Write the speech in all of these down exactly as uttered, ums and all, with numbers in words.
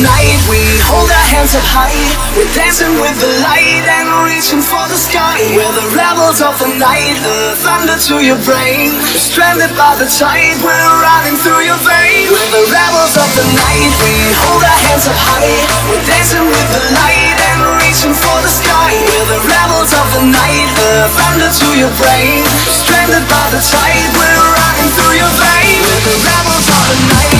Tonight we hold our hands up high, we're dancing with the light and reaching for the sky. We're the rebels of the night, the thunder to your brain. We're stranded by the tide, we're running through your veins. We're the rebels of the night, we hold our hands up high, we're dancing with the light and reaching for the sky. We're the rebels of the night, the thunder to your brain. We're stranded by the tide, we're running through your veins. We're the rebels of the night.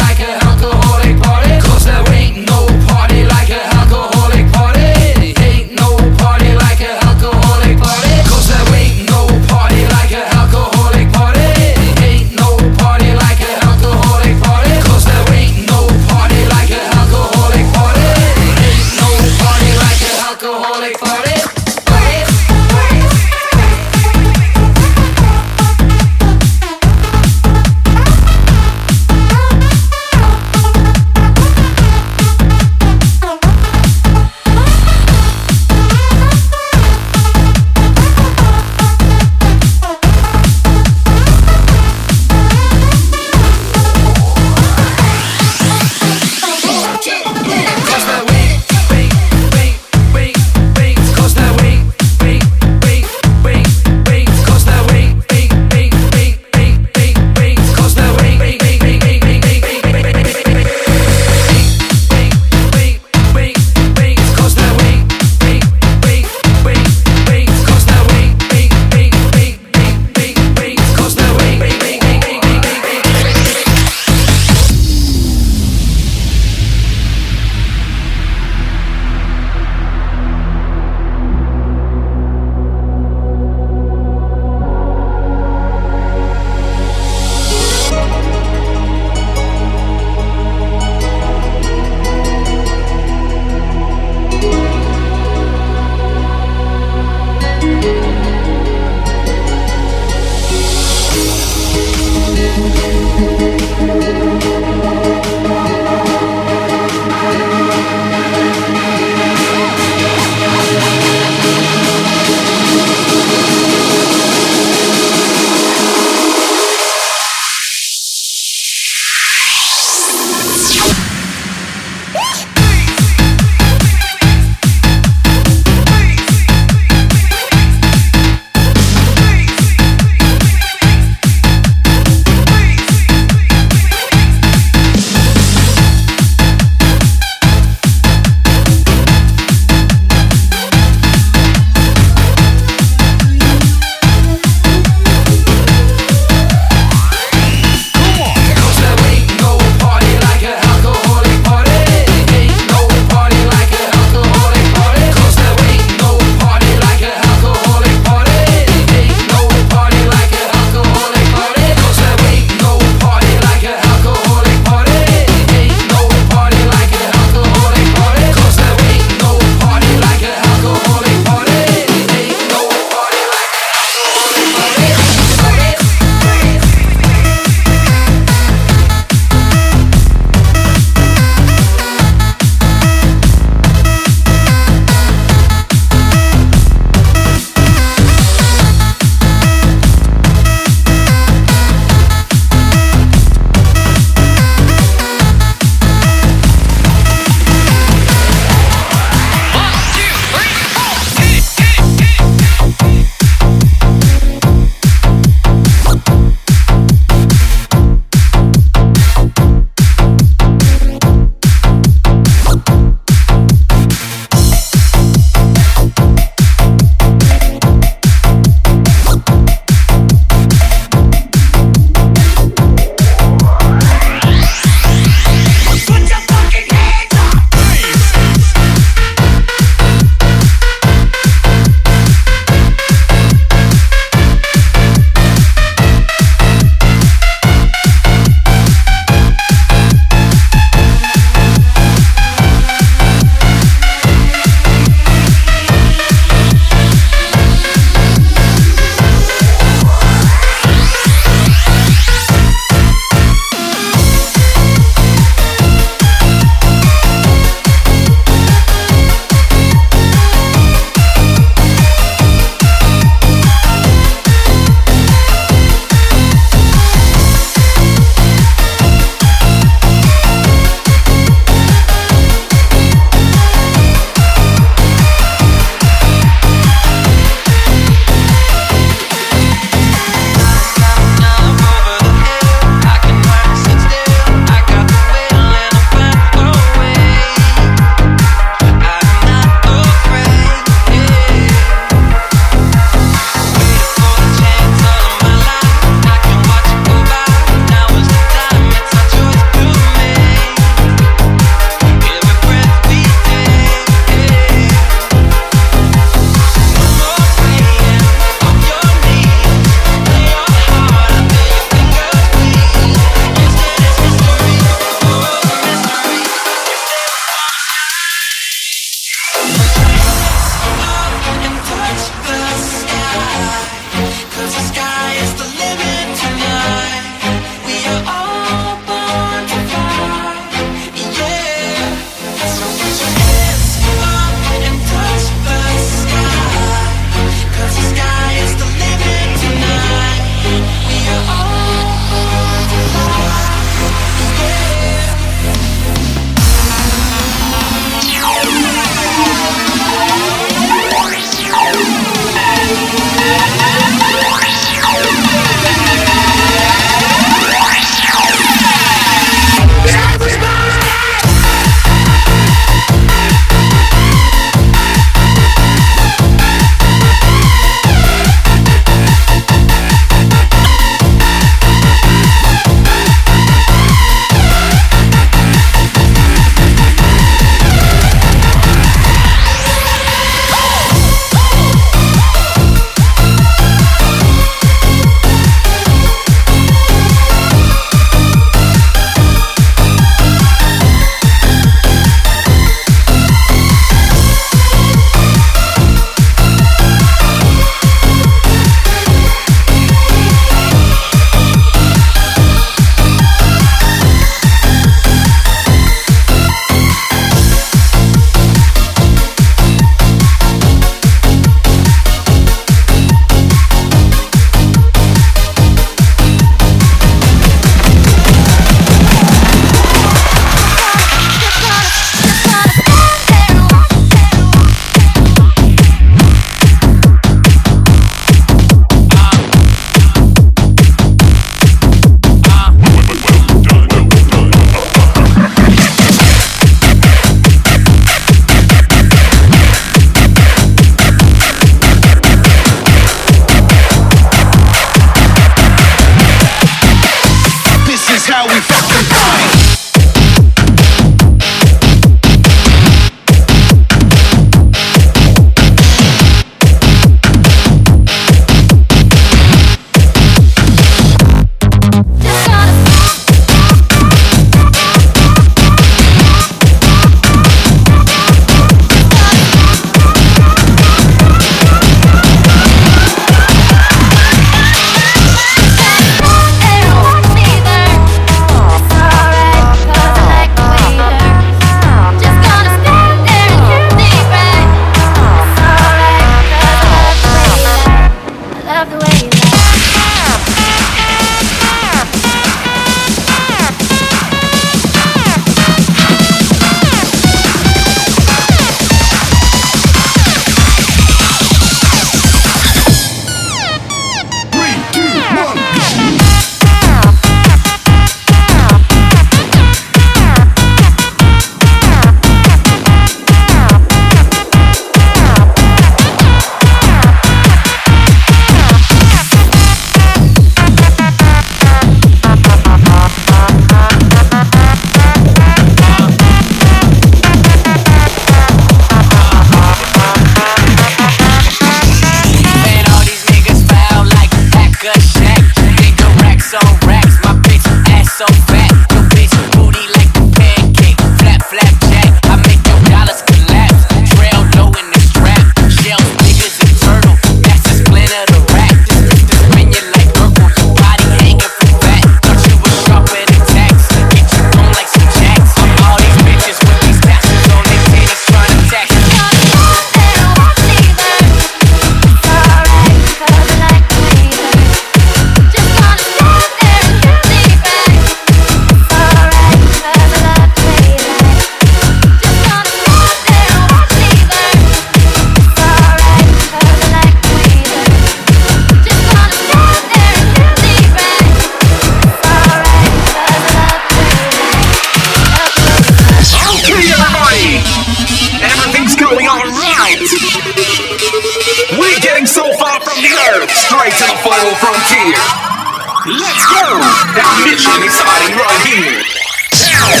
Final Frontier. Let's go! That mission exciting right here. ten,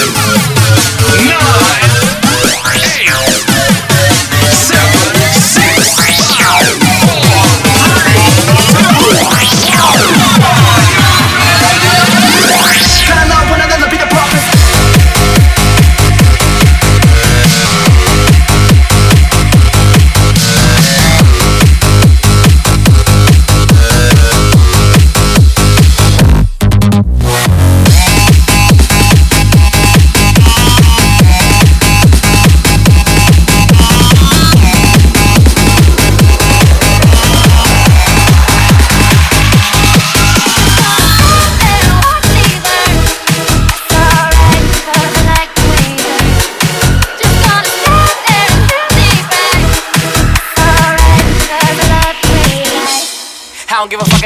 nine, seven, six, five, four, three, two, one. Can I know when I'm gonna be the prophet? I don't give a fuck.